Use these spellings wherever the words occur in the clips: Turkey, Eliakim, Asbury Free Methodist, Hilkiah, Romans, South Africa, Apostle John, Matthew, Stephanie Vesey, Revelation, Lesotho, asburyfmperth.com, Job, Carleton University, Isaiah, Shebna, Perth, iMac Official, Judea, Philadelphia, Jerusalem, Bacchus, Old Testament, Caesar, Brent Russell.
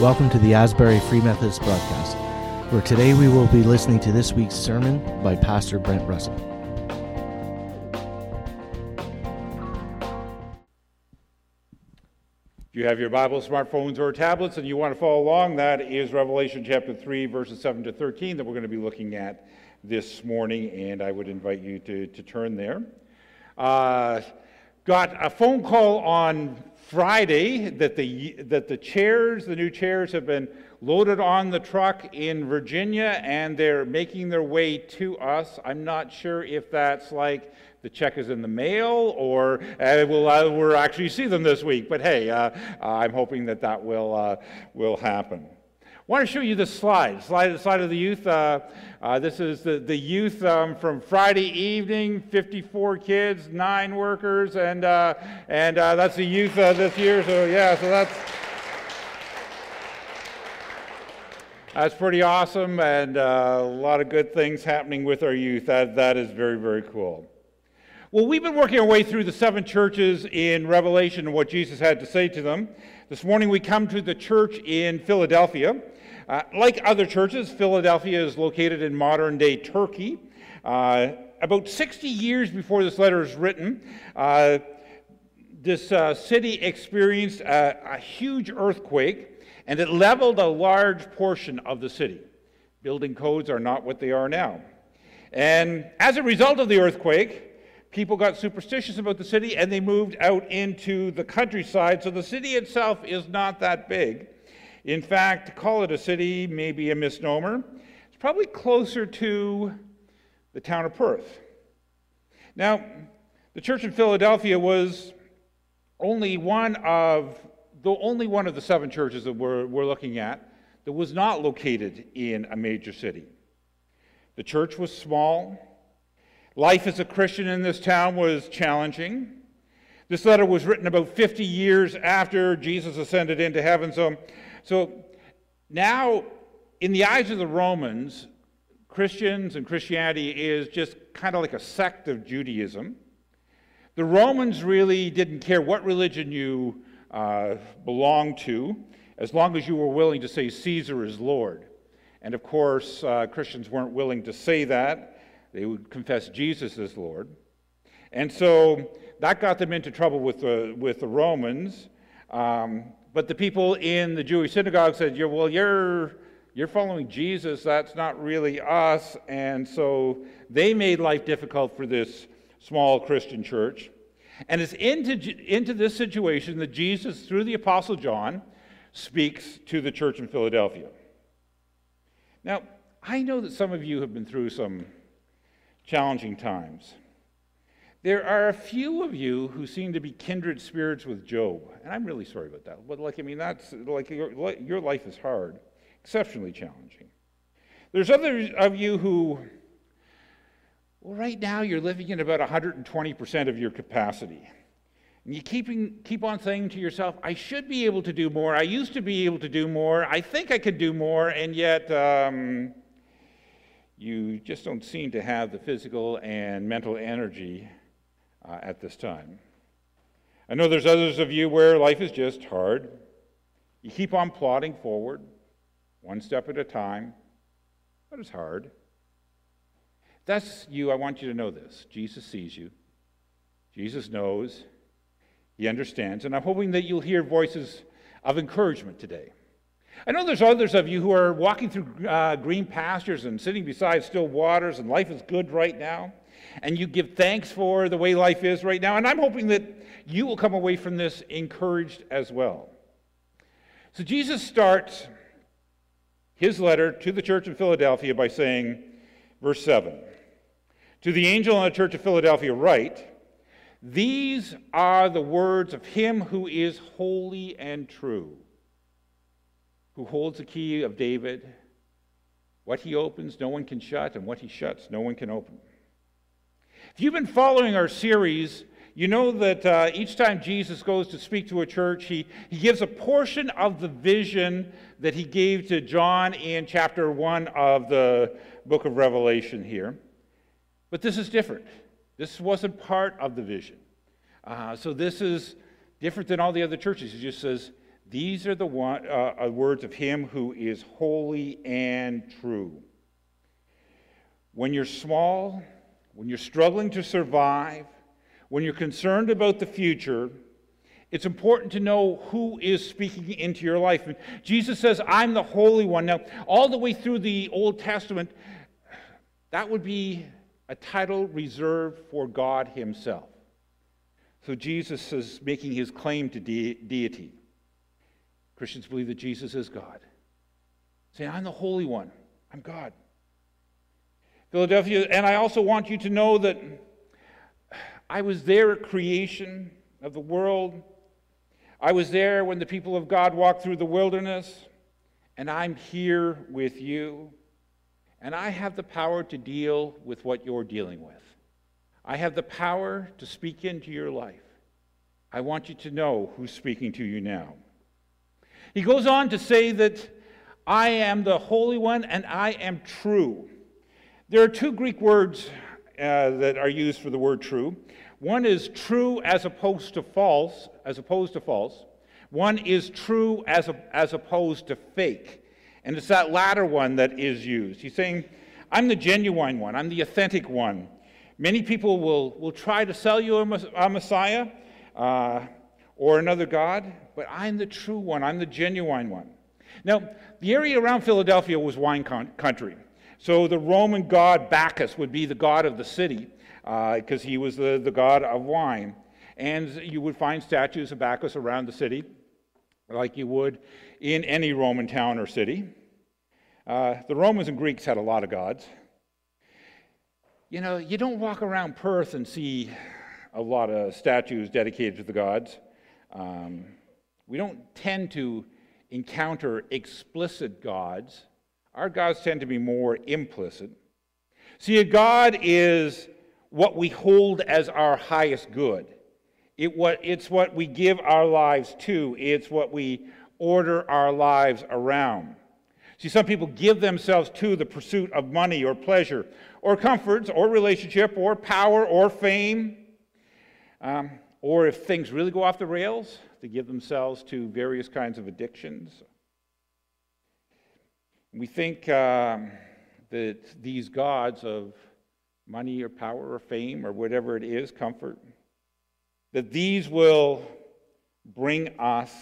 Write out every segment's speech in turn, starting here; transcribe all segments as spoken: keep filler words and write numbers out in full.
Welcome to the Asbury Free Methodist broadcast, where today we will be listening to this week's sermon by Pastor Brent Russell. If you have your Bibles, smartphones, or tablets, and you want to follow along, that is Revelation chapter three, verses seven to thirteen that we're going to be looking at this morning, and I would invite you to, to turn there. Uh, got a phone call on Friday that the that the chairs, the new chairs have been loaded on the truck in Virginia and they're making their way to us. I'm not sure if that's like the check is in the mail or uh, we'll, uh, we'll actually see them this week. But hey, uh, I'm hoping that that will, uh, will happen. I want to show you this slide, slide, slide of the youth. Uh, uh, this is the, the youth um, from Friday evening, fifty-four kids, nine workers, and uh, and uh, that's the youth uh, this year. So yeah, so that's... That's pretty awesome, and uh, a lot of good things happening with our youth. That That is very, very cool. Well, we've been working our way through the seven churches in Revelation and what Jesus had to say to them. This morning we come to the church in Philadelphia. Uh, like other churches, Philadelphia is located in modern-day Turkey. Uh, about sixty years before this letter is written, uh, this uh, city experienced a, a huge earthquake. And it leveled a large portion of the city. Building codes are not what they are now. And as a result of the earthquake, people got superstitious about the city and they moved out into the countryside. So the city itself is not that big. In fact, to call it a city may be a misnomer. It's probably closer to the town of Perth. Now, the church in Philadelphia was only one of the only one of the seven churches that we're, we're looking at that was not located in a major city. The church was small. Life as a Christian in this town was challenging. This letter was written about fifty years after Jesus ascended into heaven. So, so now, in the eyes of the Romans, Christians and Christianity is just kind of like a sect of Judaism. The Romans really didn't care what religion you Uh, belonged to, as long as you were willing to say Caesar is Lord. And of course, uh, Christians weren't willing to say that. They would confess Jesus as Lord. And so that got them into trouble with the, with the Romans. Um, but the people in the Jewish synagogue said, "You're well, you're, you're following Jesus. That's not really us." And so they made life difficult for this small Christian church. And it's into, into this situation that Jesus, through the Apostle John, speaks to the church in Philadelphia. Now, I know that some of you have been through some challenging times. There are a few of you who seem to be kindred spirits with Job, and I'm really sorry about that. But like, I mean, that's like your, your life is hard, exceptionally challenging. There's others of you who... Well, right now you're living in about one hundred twenty percent of your capacity. And you keeping, keep on saying to yourself, I should be able to do more. I used to be able to do more. I think I could do more. And yet um, you just don't seem to have the physical and mental energy uh, at this time. I know there's others of you where life is just hard. You keep on plodding forward, one step at a time, but it's hard. That's you. I want you to know this. Jesus sees you. Jesus knows. He understands. And I'm hoping that you'll hear voices of encouragement today. I know there's others of you who are walking through uh, green pastures and sitting beside still waters, and life is good right now. And you give thanks for the way life is right now. And I'm hoping that you will come away from this encouraged as well. So Jesus starts his letter to the church in Philadelphia by saying, verse seven, "To the angel in the church of Philadelphia write, these are the words of him who is holy and true, who holds the key of David. What he opens, no one can shut, and what he shuts, no one can open." If you've been following our series, you know that uh, each time Jesus goes to speak to a church, he, he gives a portion of the vision that he gave to John in chapter one of the book of Revelation here. But this is different. This wasn't part of the vision. Uh, so this is different than all the other churches. He just says, These are the one, uh, words of him who is holy and true. When you're small, when you're struggling to survive, when you're concerned about the future, it's important to know who is speaking into your life. And Jesus says, I'm the Holy One. Now, all the way through the Old Testament, that would be a title reserved for God himself. So Jesus is making his claim to de deity. Christians believe that Jesus is God. Say, I'm the Holy One. I'm God. Philadelphia, and I also want you to know that I was there at creation of the world. I was there when the people of God walked through the wilderness, and I'm here with you. And I have the power to deal with what you're dealing with. I have the power to speak into your life. I want you to know who's speaking to you now. He goes on to say that I am the Holy One and I am true. There are two Greek words uh, that are used for the word true. One is true as opposed to false, as opposed to false. One is true as, a, as opposed to fake. And it's that latter one that is used. He's saying, I'm the genuine one. I'm the authentic one. Many people will, will try to sell you a, a Messiah uh, or another God, but I'm the true one. I'm the genuine one. Now, the area around Philadelphia was wine con country. So the Roman god Bacchus would be the god of the city, because uh, he was the, the god of wine. And you would find statues of Bacchus around the city, like you would in any Roman town or city. Uh, the Romans and Greeks had a lot of gods. You know, you don't walk around Perth and see a lot of statues dedicated to the gods. Um, we don't tend to encounter explicit gods. Our gods tend to be more implicit. See, a god is what we hold as our highest good. It what, it's what we give our lives to. It's what we order our lives around. See, some people give themselves to the pursuit of money or pleasure or comforts or relationship or power or fame. Um, or if things really go off the rails, they give themselves to various kinds of addictions. We think um, that these gods of money or power or fame or whatever it is, comfort, that these will bring us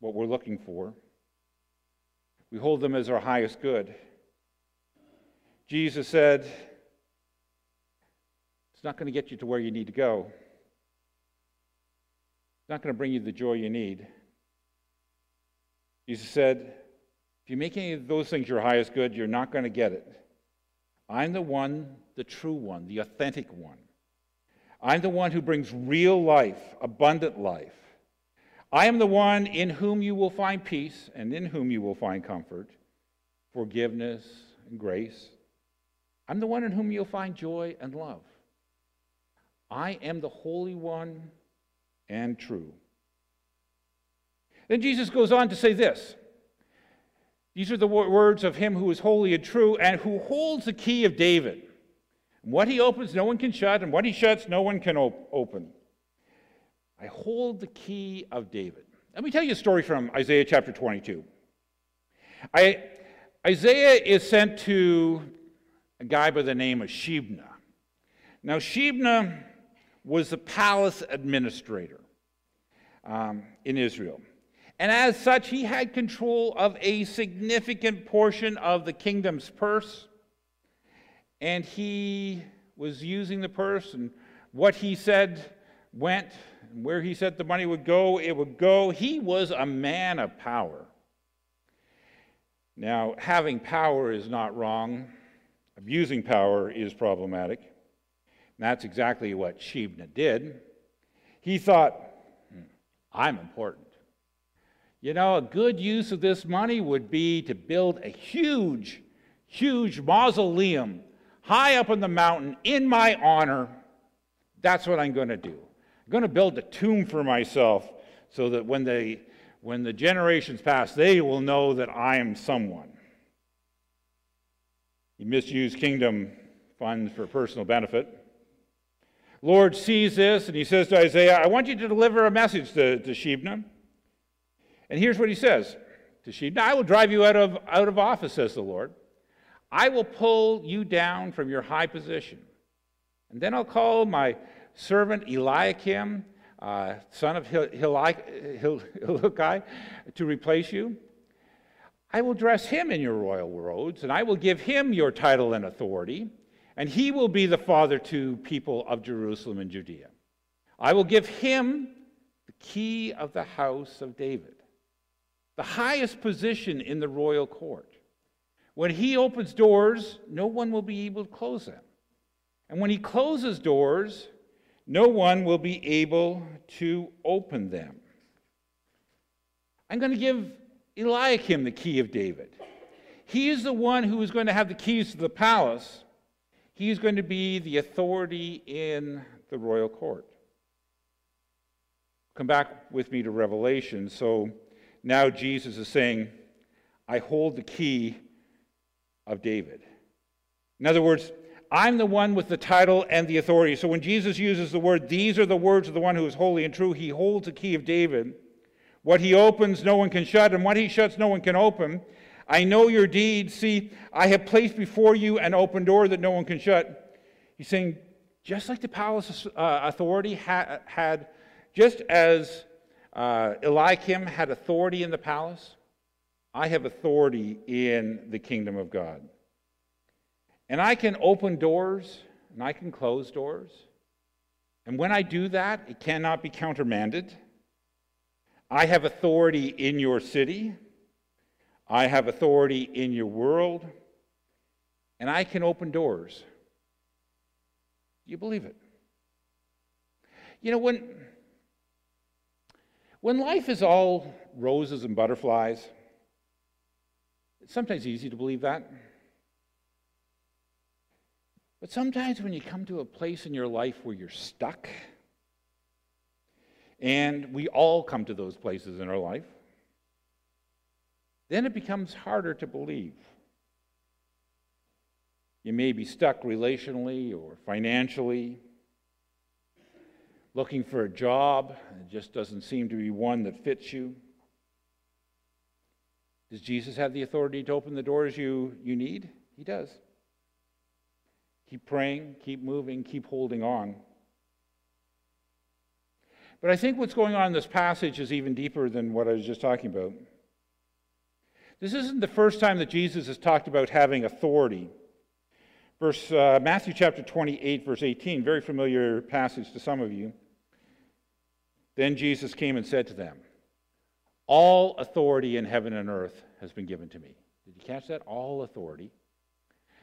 what we're looking for. We hold them as our highest good. Jesus said, it's not going to get you to where you need to go. It's not going to bring you the joy you need. Jesus said, if you make any of those things your highest good, you're not going to get it. I'm the one, the true one, the authentic one. I'm the one who brings real life, abundant life. I am the one in whom you will find peace and in whom you will find comfort, forgiveness, and grace. I'm the one in whom you'll find joy and love. I am the Holy One and true. Then Jesus goes on to say this. These are the words of him who is holy and true and who holds the key of David. What he opens, no one can shut, and what he shuts, no one can op open. I hold the key of David. Let me tell you a story from Isaiah chapter twenty-two. I, Isaiah is sent to a guy by the name of Shebna. Now, Shebna was the palace administrator um, in Israel. And as such, he had control of a significant portion of the kingdom's purse. And he was using the purse, and what he said went, and where he said the money would go, it would go. He was a man of power. Now, having power is not wrong. Abusing power is problematic. And that's exactly what Shebna did. He thought, hmm, I'm important. You know, a good use of this money would be to build a huge, huge mausoleum high up on the mountain, in my honor. That's what I'm going to do. I'm going to build a tomb for myself so that when, they, when the generations pass, they will know that I am someone. He misused kingdom funds for personal benefit. Lord sees this, and he says to Isaiah, I want you to deliver a message to, to Shebna. And here's what he says to Shebna: I will drive you out of, out of office, says the Lord. I will pull you down from your high position. And then I'll call my servant Eliakim, uh, son of Hil Hil Hilkiah, to replace you. I will dress him in your royal robes, and I will give him your title and authority, and he will be the father to people of Jerusalem and Judea. I will give him the key of the house of David, the highest position in the royal court. When he opens doors, no one will be able to close them. And when he closes doors, no one will be able to open them. I'm going to give Eliakim the key of David. He is the one who is going to have the keys to the palace. He is going to be the authority in the royal court. Come back with me to Revelation. So now Jesus is saying, I hold the key of David. In other words, I'm the one with the title and the authority. So when Jesus uses the word, these are the words of the one who is holy and true, he holds the key of David. What he opens, no one can shut, and what he shuts, no one can open. I know your deeds. See, I have placed before you an open door that no one can shut. He's saying, just like the palace uh, authority ha had, just as uh, Eliakim had authority in the palace, I have authority in the kingdom of God. And I can open doors, and I can close doors. And when I do that, it cannot be countermanded. I have authority in your city. I have authority in your world. And I can open doors. Do you believe it? You know, when, when life is all roses and butterflies, it's sometimes easy to believe that. But sometimes when you come to a place in your life where you're stuck, and we all come to those places in our life, then it becomes harder to believe. You may be stuck relationally or financially, looking for a job that just doesn't seem to be one that fits you. Does Jesus have the authority to open the doors you, you need? He does. Keep praying, keep moving, keep holding on. But I think what's going on in this passage is even deeper than what I was just talking about. This isn't the first time that Jesus has talked about having authority. Verse, uh, Matthew chapter twenty-eight, verse eighteen, very familiar passage to some of you. Then Jesus came and said to them, all authority in heaven and earth has been given to me. Did you catch that? All authority.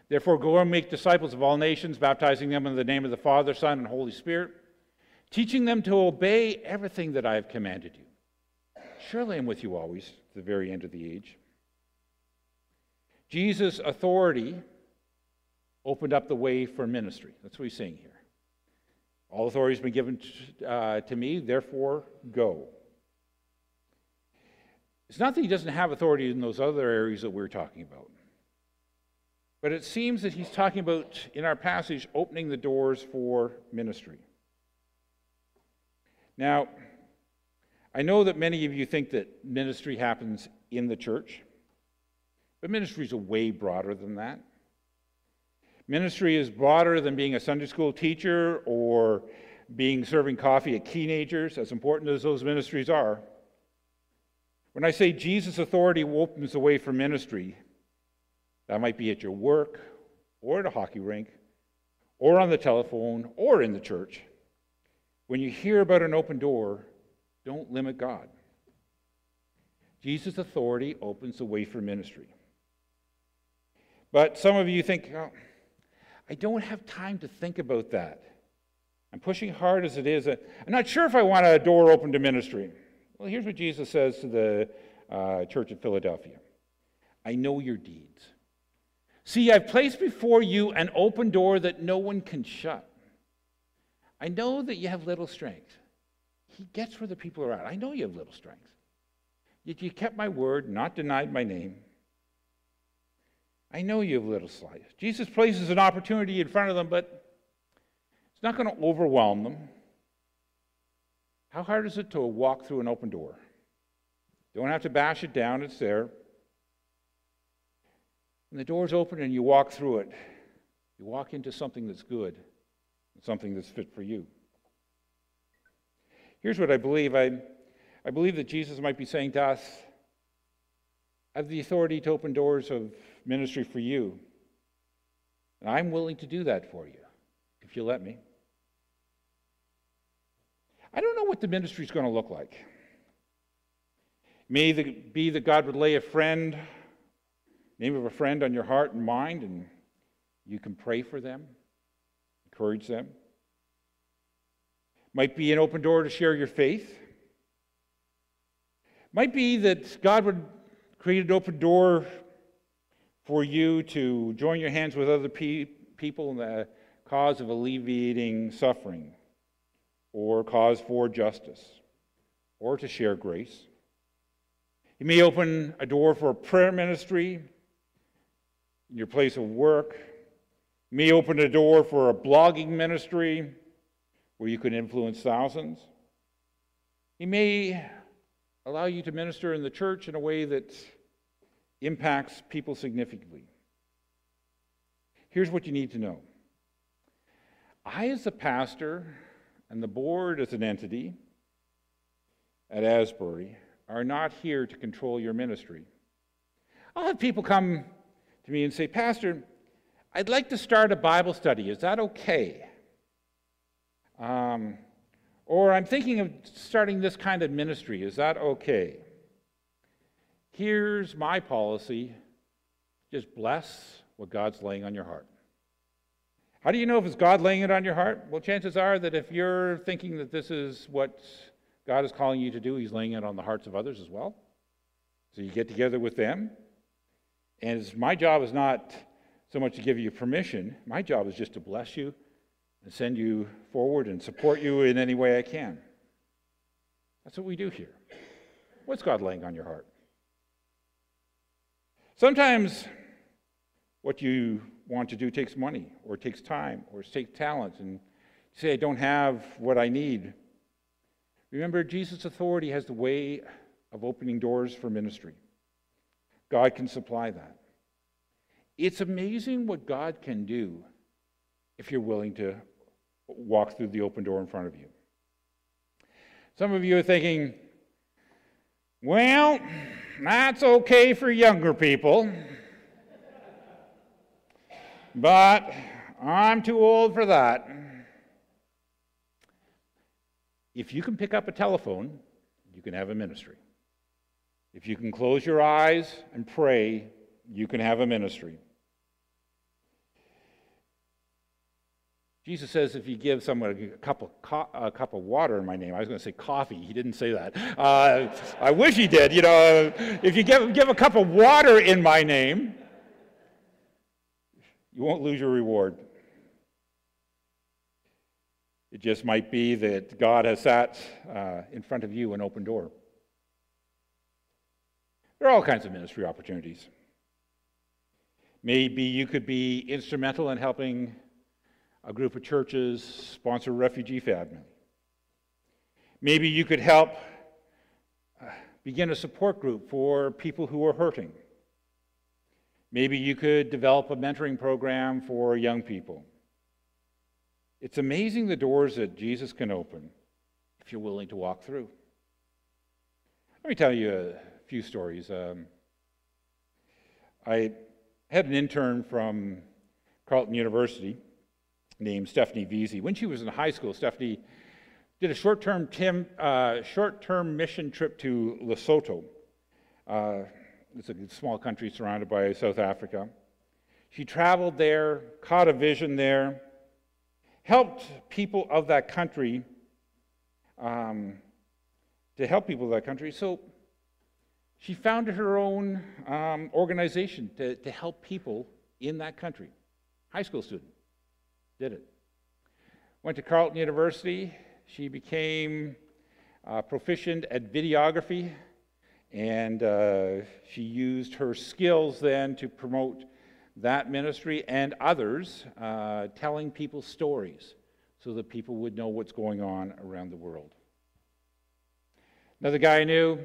Therefore, go and make disciples of all nations, baptizing them in the name of the Father, Son, and Holy Spirit, teaching them to obey everything that I have commanded you. Surely I'm with you always, to the very end of the age. Jesus' authority opened up the way for ministry. That's what he's saying here. All authority has been given uh, to me, therefore go. It's not that he doesn't have authority in those other areas that we're talking about. But it seems that he's talking about, in our passage, opening the doors for ministry. Now, I know that many of you think that ministry happens in the church, but ministry is way broader than that. Ministry is broader than being a Sunday school teacher or being serving coffee at teenagers, as important as those ministries are. When I say Jesus' authority opens the way for ministry, that might be at your work, or at a hockey rink, or on the telephone, or in the church. When you hear about an open door, don't limit God. Jesus' authority opens the way for ministry. But some of you think, oh, I don't have time to think about that. I'm pushing hard as it is. I'm not sure if I want a door open to ministry. Well, here's what Jesus says to the uh, church of Philadelphia. I know your deeds. See, I've placed before you an open door that no one can shut. I know that you have little strength. He gets where the people are at. I know you have little strength. Yet you kept my word, not denied my name. I know you have little strength. Jesus places an opportunity in front of them, but it's not going to overwhelm them. How hard is it to walk through an open door? Don't have to bash it down. It's there. And the door's open and you walk through it. You walk into something that's good, something that's fit for you. Here's what I believe. I, I believe that Jesus might be saying to us, I have the authority to open doors of ministry for you. And I'm willing to do that for you, if you let me. I don't know what the ministry is going to look like. It may be that God would lay a friend, name of a friend on your heart and mind, and you can pray for them, encourage them. Might be an open door to share your faith. Might be that God would create an open door for you to join your hands with other pe people in the cause of alleviating suffering, or cause for justice, or to share grace. You may open a door for a prayer ministry in your place of work. You may open a door for a blogging ministry where you could influence thousands. He may allow you to minister in the church in a way that impacts people significantly. Here's what you need to know. I, as a pastor, and the board as an entity at Asbury, are not here to control your ministry. I'll have people come to me and say, Pastor, I'd like to start a Bible study. Is that okay? Um, or I'm thinking of starting this kind of ministry. Is that okay? Here's my policy. Just bless what God's laying on your heart. How do you know if it's God laying it on your heart? Well, chances are that if you're thinking that this is what God is calling you to do, he's laying it on the hearts of others as well. So you get together with them. And it's, my job is not so much to give you permission. My job is just to bless you and send you forward and support you in any way I can. That's what we do here. What's God laying on your heart? Sometimes what you want to do takes money, or takes time, or takes talent, and you say, I don't have what I need. Remember, Jesus' authority has the way of opening doors for ministry. God can supply that. It's amazing what God can do if you're willing to walk through the open door in front of you. Some of you are thinking, well, that's okay for younger people, but I'm too old for that. If you can pick up a telephone, you can have a ministry. If you can close your eyes and pray, you can have a ministry. Jesus says if you give someone a cup of, co a cup of water in my name, I was going to say coffee. He didn't say that. Uh, I wish he did. You know, if you give, give a cup of water in my name, you won't lose your reward. It just might be that God has sat uh, in front of you an open door. There are all kinds of ministry opportunities. Maybe you could be instrumental in helping a group of churches sponsor a refugee family. Maybe you could help begin a support group for people who are hurting. Maybe you could develop a mentoring program for young people. It's amazing the doors that Jesus can open if you're willing to walk through. Let me tell you a few stories. Um, I had an intern from Carleton University named Stephanie Vesey. When she was in high school, Stephanie did a short-term uh, short-term mission trip to Lesotho. Uh, It's a small country surrounded by South Africa. She traveled there, caught a vision there, helped people of that country, um, to help people of that country. So she founded her own um, organization to, to help people in that country. High school student, did it. Went to Carleton University. She became uh, proficient at videography. And uh, she used her skills then to promote that ministry and others, uh, telling people stories so that people would know what's going on around the world. Another guy I knew,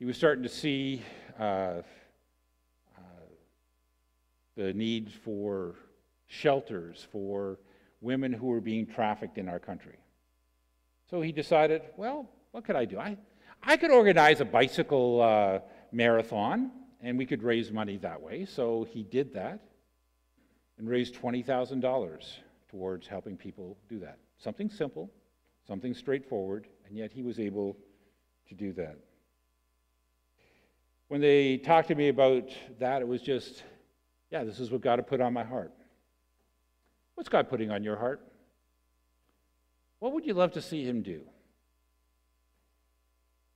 he was starting to see uh, uh, the need for shelters for women who were being trafficked in our country. So he decided, well, what could I do? I, I could organize a bicycle uh, marathon, and we could raise money that way. So he did that and raised twenty thousand dollars towards helping people do that. Something simple, something straightforward, and yet he was able to do that. When they talked to me about that, it was just, yeah, this is what God had put on my heart. What's God putting on your heart? What would you love to see him do?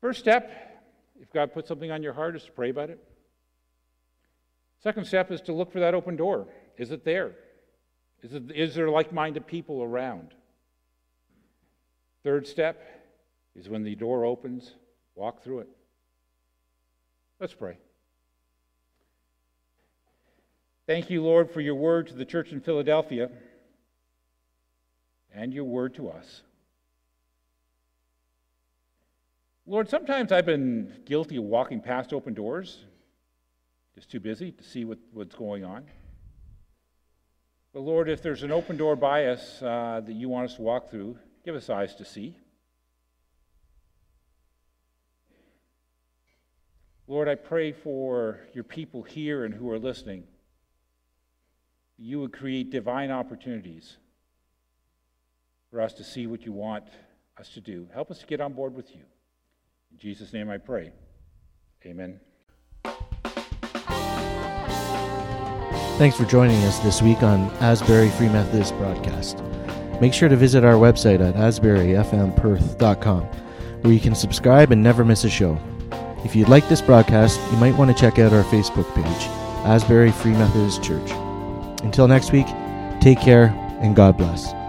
First step, if God puts something on your heart, is to pray about it. Second step is to look for that open door. Is it there? Is, it, is there like-minded people around? Third step is when the door opens, walk through it. Let's pray. Thank you, Lord, for your word to the church in Philadelphia and your word to us. Lord, sometimes I've been guilty of walking past open doors, just too busy to see what, what's going on. But Lord, if there's an open door by us uh, that you want us to walk through, give us eyes to see. Lord, I pray for your people here and who are listening. You would create divine opportunities for us to see what you want us to do. Help us to get on board with you. In Jesus' name I pray. Amen. Thanks for joining us this week on Asbury Free Methodist Broadcast. Make sure to visit our website at asbury f m perth dot com, where you can subscribe and never miss a show. If you like this broadcast, you might want to check out our Facebook page, Asbury Free Methodist Church. Until next week, take care and God bless.